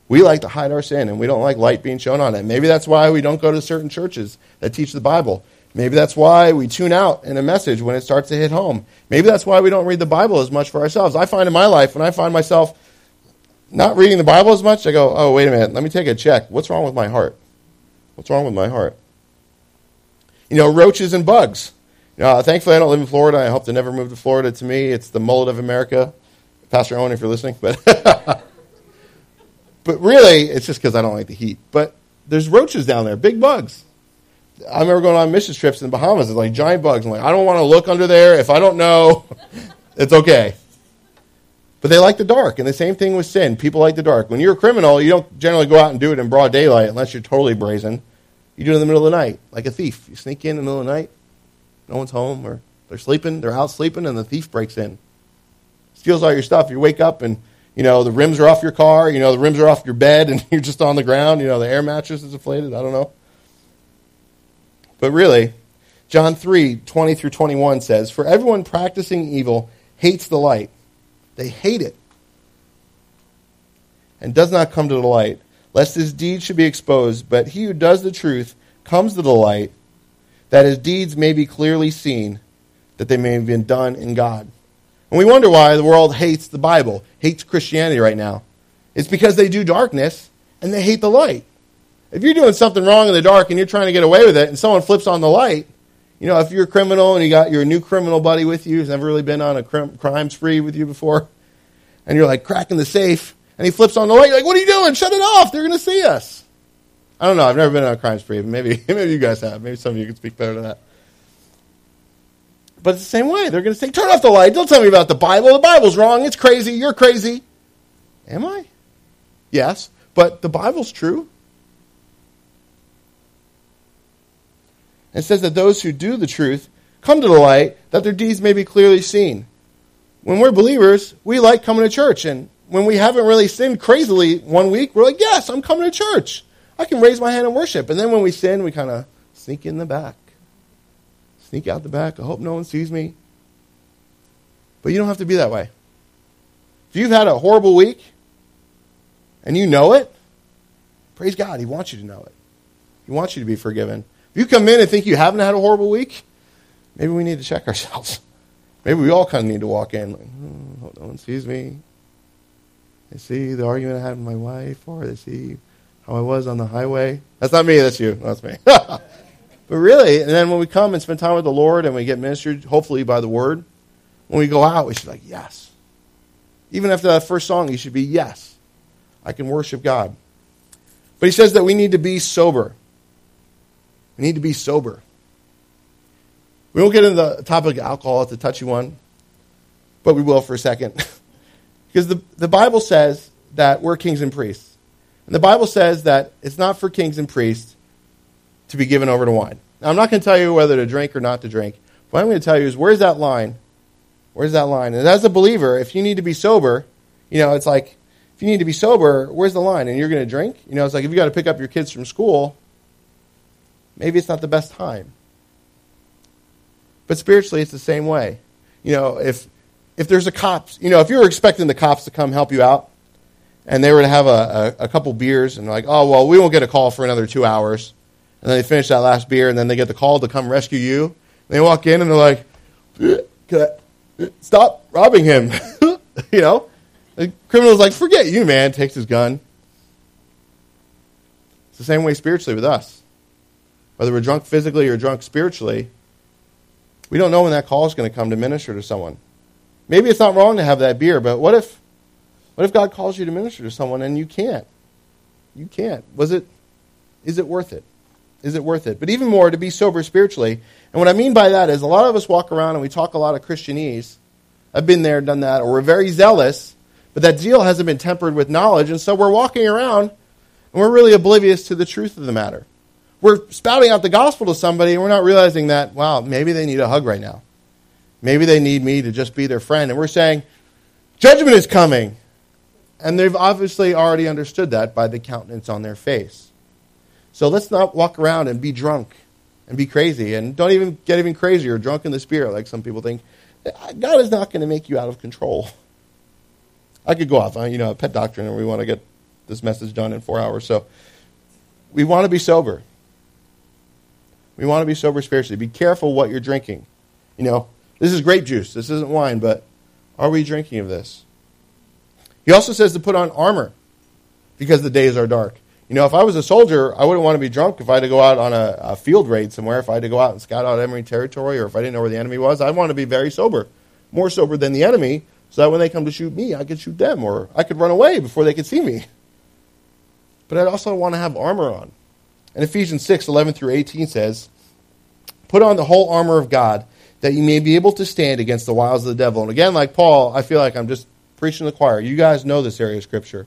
We like to hide our sin, and we don't like light being shown on it. Maybe that's why we don't go to certain churches that teach the Bible. Maybe that's why we tune out in a message when it starts to hit home. Maybe that's why we don't read the Bible as much for ourselves. I find in my life, when I find myself not reading the Bible as much, I go, oh, wait a minute, let me take a check. What's wrong with my heart? What's wrong with my heart? You know, roaches and bugs. You know, thankfully, I don't live in Florida. I hope to never move to Florida. To me, it's the mullet of America. Pastor Owen, if you're listening. But really, it's just because I don't like the heat. But there's roaches down there, big bugs. I remember going on mission trips in the Bahamas. It's like giant bugs. I'm like, I don't want to look under there. If I don't know, it's okay. But they like the dark, and the same thing with sin. People like the dark. When you're a criminal, you don't generally go out and do it in broad daylight unless you're totally brazen. You do it in the middle of the night, like a thief. You sneak in the middle of the night. No one's home, or they're sleeping. They're out sleeping, and the thief breaks in. Steals all your stuff. You wake up, and, you know, the rims are off your car. You know, the rims are off your bed, and you're just on the ground. You know, the air mattress is inflated. I don't know. But really, John 3:20-21 says, "For everyone practicing evil hates the light. They hate it and does not come to the light, lest his deeds should be exposed. But he who does the truth comes to the light, that his deeds may be clearly seen, that they may have been done in God." And we wonder why the world hates the Bible, hates Christianity right now. It's because they do darkness and they hate the light. If you're doing something wrong in the dark and you're trying to get away with it and someone flips on the light, you know, if you're a criminal and you got your new criminal buddy with you who's never really been on a crime spree with you before, and you're like cracking the safe, and he flips on the light, you're like, what are you doing? Shut it off. They're going to see us. I don't know. I've never been on a crime spree. Maybe you guys have. Maybe some of you can speak better to that. But it's the same way. They're going to say, turn off the light. Don't tell me about the Bible. The Bible's wrong. It's crazy. You're crazy. Am I? Yes. But the Bible's true. It says that those who do the truth come to the light, that their deeds may be clearly seen. When we're believers, we like coming to church. And when we haven't really sinned crazily one week, we're like, yes, I'm coming to church. I can raise my hand and worship. And then when we sin, we kind of sneak in the back. Sneak out the back. I hope no one sees me. But you don't have to be that way. If you've had a horrible week and you know it, praise God, He wants you to know it. He wants you to be forgiven. If you come in and think you haven't had a horrible week, maybe we need to check ourselves. Maybe we all kind of need to walk in like, I hope no one sees me. They see the argument I had with my wife, or they see how I was on the highway. That's not me, that's you. No, that's me. But really, and then when we come and spend time with the Lord and we get ministered, hopefully by the Word, when we go out, we should be like, yes. Even after that first song, you should be, yes, I can worship God. But He says that we need to be sober. We need to be sober. We won't get into the topic of alcohol. It's a touchy one. But we will for a second. Because the Bible says that we're kings and priests. And the Bible says that it's not for kings and priests to be given over to wine. Now, I'm not going to tell you whether to drink or not to drink. What I'm going to tell you is, where's that line? Where's that line? And as a believer, if you need to be sober, you know, it's like, if you need to be sober, where's the line? And you're going to drink? You know, it's like if you got to pick up your kids from school, maybe it's not the best time. But spiritually, it's the same way. You know, if there's a cops, you know, if you were expecting the cops to come help you out, and they were to have a couple beers, and like, oh, well, we won't get a call for another 2 hours. And then they finish that last beer, and then they get the call to come rescue you. And they walk in, and they're like, stop robbing him. You know? The criminal's like, forget you, man. Takes his gun. It's the same way spiritually with us. Whether we're drunk physically or drunk spiritually, we don't know when that call is going to come to minister to someone. Maybe it's not wrong to have that beer, but what if God calls you to minister to someone and you can't? You can't. Is it worth it? Is it worth it? But even more, to be sober spiritually. And what I mean by that is, a lot of us walk around and we talk a lot of Christianese. I've been there, done that, or we're very zealous, but that zeal hasn't been tempered with knowledge, and so we're walking around and we're really oblivious to the truth of the matter. We're spouting out the gospel to somebody, and we're not realizing that, wow, maybe they need a hug right now. Maybe they need me to just be their friend. And we're saying, judgment is coming. And they've obviously already understood that by the countenance on their face. So let's not walk around and be drunk and be crazy. And don't even get even crazier, drunk in the spirit, like some people think. God is not going to make you out of control. I could go off on, you know, a pet doctrine, and we want to get this message done in 4 hours. So we want to be sober. We want to be sober spiritually. Be careful what you're drinking. You know, this is grape juice. This isn't wine, but are we drinking of this? He also says to put on armor because the days are dark. You know, if I was a soldier, I wouldn't want to be drunk if I had to go out on a field raid somewhere, if I had to go out and scout out enemy territory, or if I didn't know where the enemy was. I'd want to be very sober, more sober than the enemy, so that when they come to shoot me, I could shoot them, or I could run away before they could see me. But I'd also want to have armor on. And Ephesians 6:11-18 says, "Put on the whole armor of God, that you may be able to stand against the wiles of the devil." And again, like Paul, I feel like I'm just preaching the choir. You guys know this area of Scripture.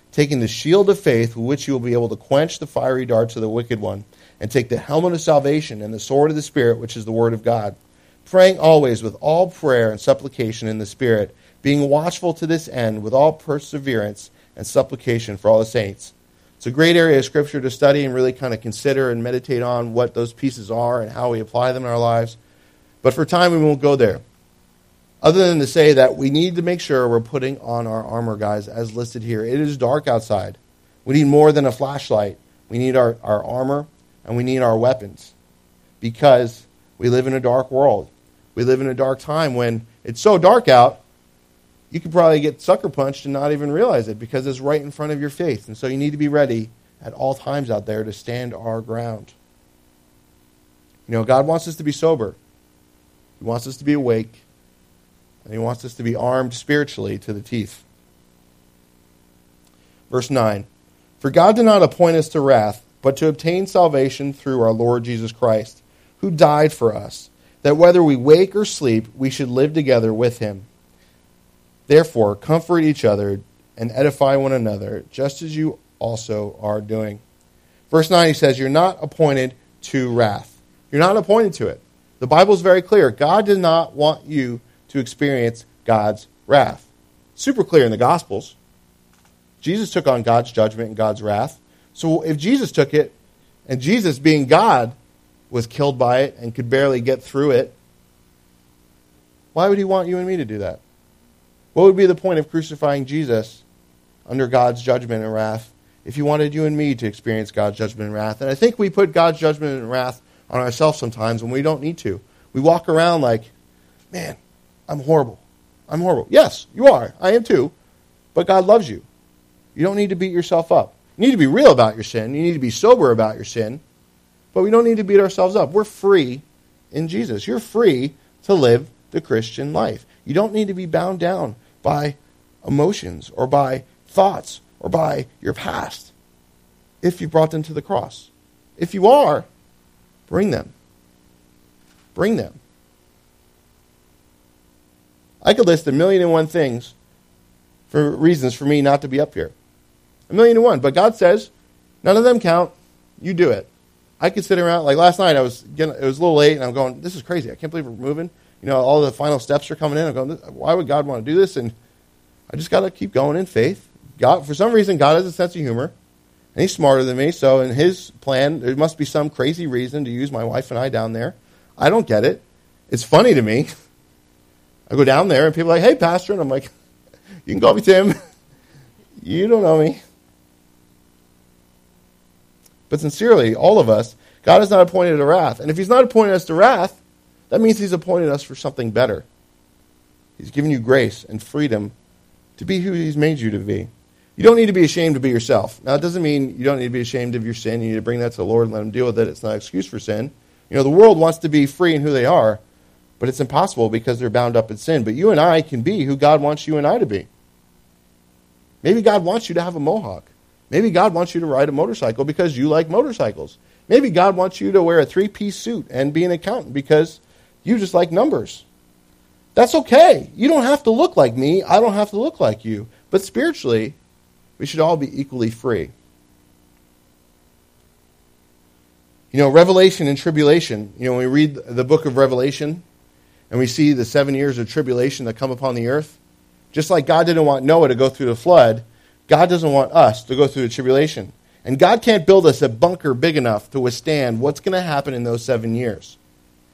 taking the shield of faith, with which you will be able to quench the fiery darts of the wicked one, and take the helmet of salvation and the sword of the Spirit, which is the word of God, praying always with all prayer and supplication in the Spirit, being watchful to this end with all perseverance and supplication for all the saints." It's a great area of Scripture to study and really kind of consider and meditate on what those pieces are and how we apply them in our lives. But for time, we won't go there, other than to say that we need to make sure we're putting on our armor, guys, as listed here. It is dark outside. We need more than a flashlight. We need our armor, and we need our weapons, because we live in a dark world. We live in a dark time when it's so dark out, you could probably get sucker punched and not even realize it, because it's right in front of your face. And so you need to be ready at all times out there to stand our ground. You know, God wants us to be sober. He wants us to be awake. And he wants us to be armed spiritually to the teeth. Verse 9, "For God did not appoint us to wrath, but to obtain salvation through our Lord Jesus Christ, who died for us, that whether we wake or sleep, we should live together with him. Therefore, comfort each other and edify one another, just as you also are doing." Verse 9, he says, you're not appointed to wrath. You're not appointed to it. The Bible is very clear. God does not want you to experience God's wrath. Super clear in the Gospels. Jesus took on God's judgment and God's wrath. So if Jesus took it, and Jesus, being God, was killed by it and could barely get through it, why would he want you and me to do that? What would be the point of crucifying Jesus under God's judgment and wrath if he wanted you and me to experience God's judgment and wrath? And I think we put God's judgment and wrath on ourselves sometimes when we don't need to. We walk around like, man, I'm horrible. I'm horrible. Yes, you are. I am too. But God loves you. You don't need to beat yourself up. You need to be real about your sin. You need to be sober about your sin. But we don't need to beat ourselves up. We're free in Jesus. You're free to live the Christian life. You don't need to be bound down by emotions or by thoughts or by your past if you brought them to the cross. If you are, bring them. Bring them. I could list 1,000,001 things for reasons for me not to be up here. 1,000,001. But God says, none of them count. You do it. I could sit around, like last night, it was a little late, and I'm going, this is crazy. I can't believe we're moving. You know, all the final steps are coming in. I'm going, why would God want to do this? And I just got to keep going in faith. God, for some reason, God has a sense of humor, and he's smarter than me. So in his plan, there must be some crazy reason to use my wife and I down there. I don't get it. It's funny to me. I go down there, and people are like, hey, Pastor. And I'm like, you can call me Tim. You don't know me. But sincerely, all of us, God has not appointed to wrath. And if he's not appointed us to wrath, that means he's appointed us for something better. He's given you grace and freedom to be who he's made you to be. You don't need to be ashamed to be yourself. Now, it doesn't mean you don't need to be ashamed of your sin. You need to bring that to the Lord and let him deal with it. It's not an excuse for sin. You know, the world wants to be free in who they are, but it's impossible because they're bound up in sin. But you and I can be who God wants you and I to be. Maybe God wants you to have a mohawk. Maybe God wants you to ride a motorcycle because you like motorcycles. Maybe God wants you to wear a three-piece suit and be an accountant because you just like numbers. That's okay. You don't have to look like me. I don't have to look like you. But spiritually, we should all be equally free. You know, Revelation and Tribulation, you know, when we read the book of Revelation, and we see the 7 years of tribulation that come upon the earth. Just like God didn't want Noah to go through the flood, God doesn't want us to go through the tribulation. And God can't build us a bunker big enough to withstand what's going to happen in those 7 years.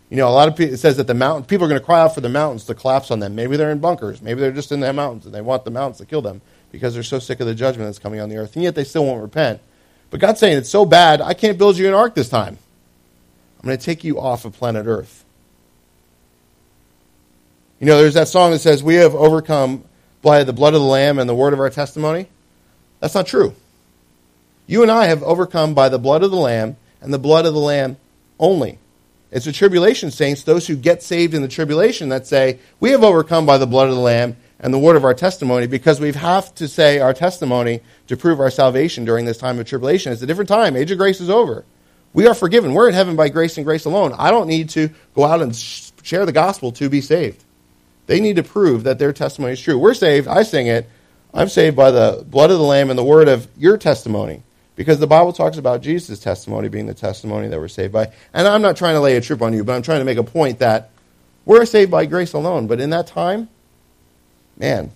You know, a lot of people, it says that the mountain, people are going to cry out for the mountains to collapse on them. Maybe they're in bunkers. Maybe they're just in the mountains and they want the mountains to kill them because they're so sick of the judgment that's coming on the earth. And yet they still won't repent. But God's saying, it's so bad, I can't build you an ark this time. I'm going to take you off of planet Earth. You know, there's that song that says, we have overcome by the blood of the Lamb and the word of our testimony. That's not true. You and I have overcome by the blood of the Lamb and the blood of the Lamb only. It's the tribulation saints, those who get saved in the tribulation, that say, we have overcome by the blood of the Lamb and the word of our testimony, because we have to say our testimony to prove our salvation during this time of tribulation. It's a different time. Age of grace is over. We are forgiven. We're in heaven by grace and grace alone. I don't need to go out and share the gospel to be saved. They need to prove that their testimony is true. We're saved. I sing it. I'm saved by the blood of the Lamb and the word of your testimony. Because the Bible talks about Jesus' testimony being the testimony that we're saved by. And I'm not trying to lay a trip on you, but I'm trying to make a point that we're saved by grace alone. But in that time, man,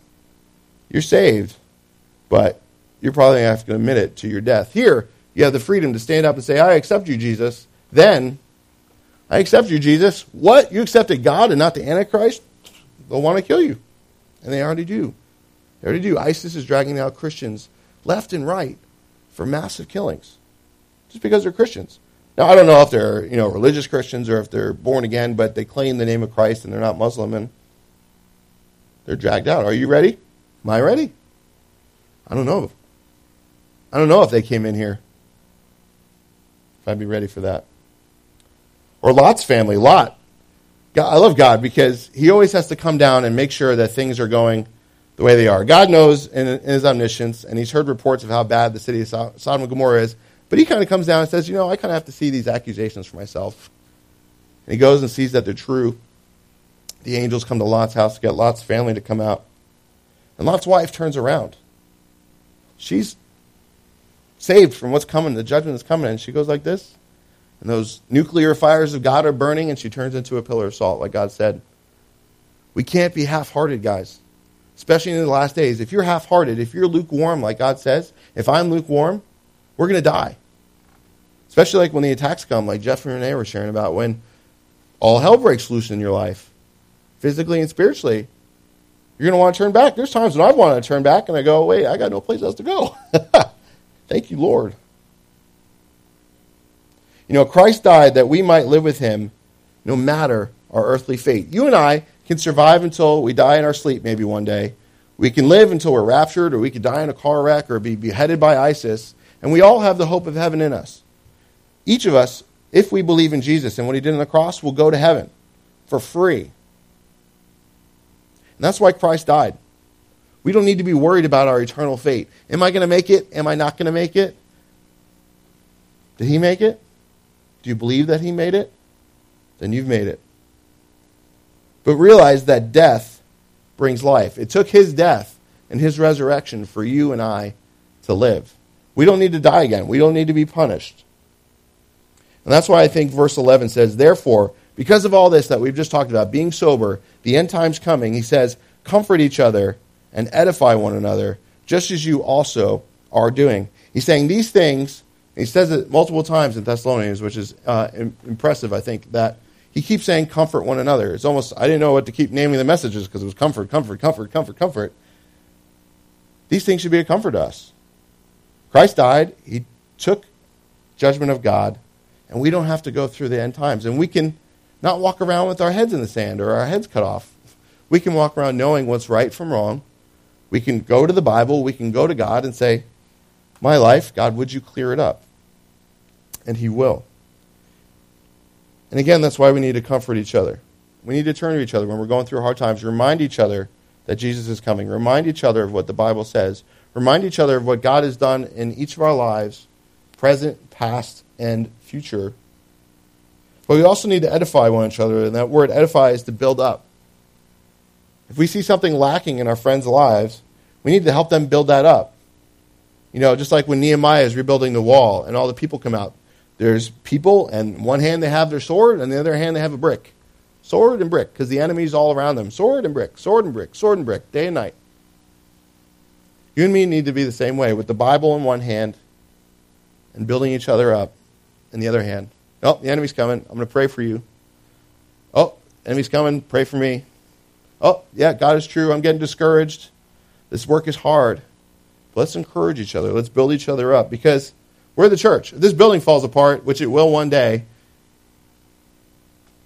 you're saved, but you're probably going to have to admit it to your death. Here, you have the freedom to stand up and say, I accept you, Jesus. Then, I accept you, Jesus. What? You accepted God and not the Antichrist? They'll want to kill you. And they already do. They already do. ISIS is dragging out Christians left and right for massive killings just because they're Christians. Now, I don't know if they're, you know, religious Christians or if they're born again, but they claim the name of Christ and they're not Muslim, and they're dragged out. Are you ready? Am I ready? I don't know. I don't know if they came in here, if I'd be ready for that. Or Lot's family, Lot. God, I love God because he always has to come down and make sure that things are going the way they are. God knows in his omniscience, and he's heard reports of how bad the city of Sodom and Gomorrah is, but he kind of comes down and says, you know, I kind of have to see these accusations for myself. And he goes and sees that they're true. The angels come to Lot's house to get Lot's family to come out. And Lot's wife turns around. She's saved from what's coming, the judgment is coming, and she goes like this. And those nuclear fires of God are burning, and she turns into a pillar of salt, like God said. We can't be half-hearted, guys, especially in the last days. If you're half-hearted, if you're lukewarm, like God says, if I'm lukewarm, we're going to die. Especially like when the attacks come, like Jeff and Renee were sharing about, when all hell breaks loose in your life, physically and spiritually, you're going to want to turn back. There's times when I want to turn back, and I go, wait, I got no place else to go. Thank you, Lord. You know, Christ died that we might live with him no matter our earthly fate. You and I can survive until we die in our sleep maybe one day. We can live until we're raptured, or we could die in a car wreck, or be beheaded by ISIS. And we all have the hope of heaven in us. Each of us, if we believe in Jesus and what he did on the cross, will go to heaven for free. And that's why Christ died. We don't need to be worried about our eternal fate. Am I going to make it? Am I not going to make it? Did he make it? Do you believe that he made it? Then you've made it. But realize that death brings life. It took his death and his resurrection for you and I to live. We don't need to die again. We don't need to be punished. And that's why I think verse 11 says, therefore, because of all this that we've just talked about, being sober, the end time's coming, he says, comfort each other and edify one another, just as you also are doing. He's saying these things. He says it multiple times in Thessalonians, which is impressive, I think, that he keeps saying comfort one another. It's almost, I didn't know what to keep naming the messages because it was comfort, comfort, comfort, comfort, comfort. These things should be a comfort to us. Christ died. He took judgment of God, and we don't have to go through the end times. And we can not walk around with our heads in the sand or our heads cut off. We can walk around knowing what's right from wrong. We can go to the Bible. We can go to God and say, my life, God, would you clear it up? And he will. And again, that's why we need to comfort each other. We need to turn to each other when we're going through hard times. Remind each other that Jesus is coming. Remind each other of what the Bible says. Remind each other of what God has done in each of our lives, present, past, and future. But we also need to edify one another, and that word edify is to build up. If we see something lacking in our friends' lives, we need to help them build that up. You know, just like when Nehemiah is rebuilding the wall and all the people come out, there's people, and one hand they have their sword, and the other hand they have a brick. Sword and brick, because the enemy's all around them. Sword and brick, sword and brick, sword and brick, day and night. You and me need to be the same way, with the Bible in one hand and building each other up in the other hand. Oh, the enemy's coming. I'm going to pray for you. Oh, enemy's coming. Pray for me. Oh, yeah, God is true. I'm getting discouraged. This work is hard. But let's encourage each other. Let's build each other up, because we're the church. If this building falls apart, which it will one day,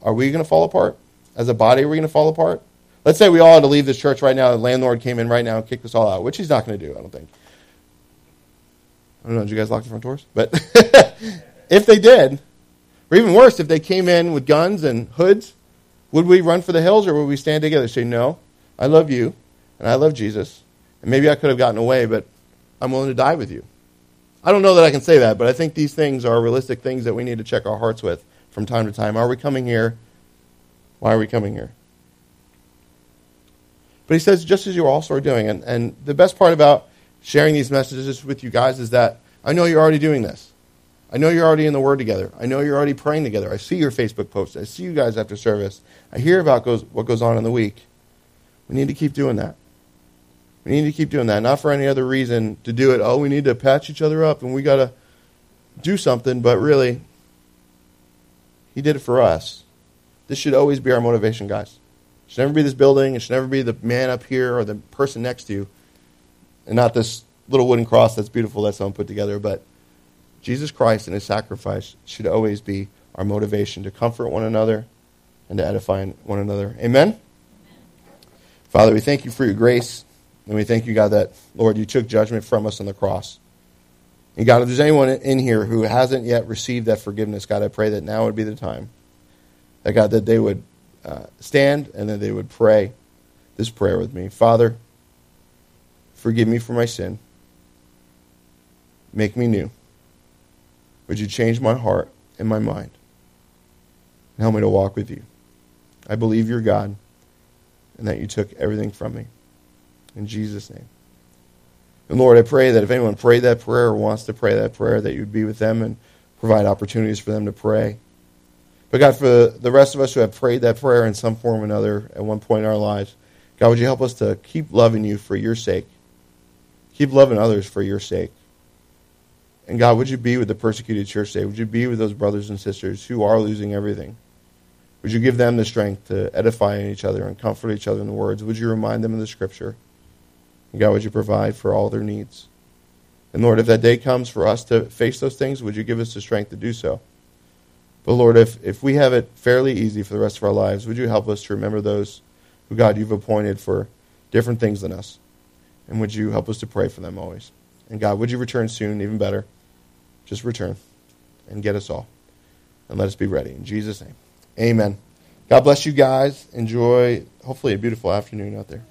are we going to fall apart? As a body, are we going to fall apart? Let's say we all had to leave this church right now. The landlord came in right now and kicked us all out, which he's not going to do, I don't think. I don't know. Did you guys lock the front doors? But if they did, or even worse, if they came in with guns and hoods, would we run for the hills, or would we stand together and say, no, I love you, and I love Jesus, and maybe I could have gotten away, but I'm willing to die with you? I don't know that I can say that, but I think these things are realistic things that we need to check our hearts with from time to time. Are we coming here? Why are we coming here? But he says, just as you also are doing, and the best part about sharing these messages with you guys is that I know you're already doing this. I know you're already in the Word together. I know you're already praying together. I see your Facebook posts. I see you guys after service. I hear about what goes on in the week. We need to keep doing that. We need to keep doing that, not for any other reason to do it. Oh, we need to patch each other up and we got to do something, but really, he did it for us. This should always be our motivation, guys. It should never be this building. It should never be the man up here or the person next to you, and not this little wooden cross that's beautiful that someone put together, but Jesus Christ and his sacrifice should always be our motivation to comfort one another and to edify one another. Amen? Father, we thank you for your grace, and we thank you, God, that, Lord, you took judgment from us on the cross. And, God, if there's anyone in here who hasn't yet received that forgiveness, God, I pray that now would be the time, that, God, that they would stand and that they would pray this prayer with me. Father, forgive me for my sin. Make me new. Would you change my heart and my mind and help me to walk with you? I believe you're God and that you took everything from me. In Jesus' name. And Lord, I pray that if anyone prayed that prayer or wants to pray that prayer, that you'd be with them and provide opportunities for them to pray. But God, for the rest of us who have prayed that prayer in some form or another at one point in our lives, God, would you help us to keep loving you for your sake? Keep loving others for your sake. And God, would you be with the persecuted church today? Would you be with those brothers and sisters who are losing everything? Would you give them the strength to edify each other and comfort each other in the words? Would you remind them of the Scripture? And God, would you provide for all their needs? And Lord, if that day comes for us to face those things, would you give us the strength to do so? But Lord, if we have it fairly easy for the rest of our lives, would you help us to remember those who, God, you've appointed for different things than us? And would you help us to pray for them always? And God, would you return soon, even better? Just return and get us all. And let us be ready. In Jesus' name, amen. God bless you guys. Enjoy, hopefully, a beautiful afternoon out there.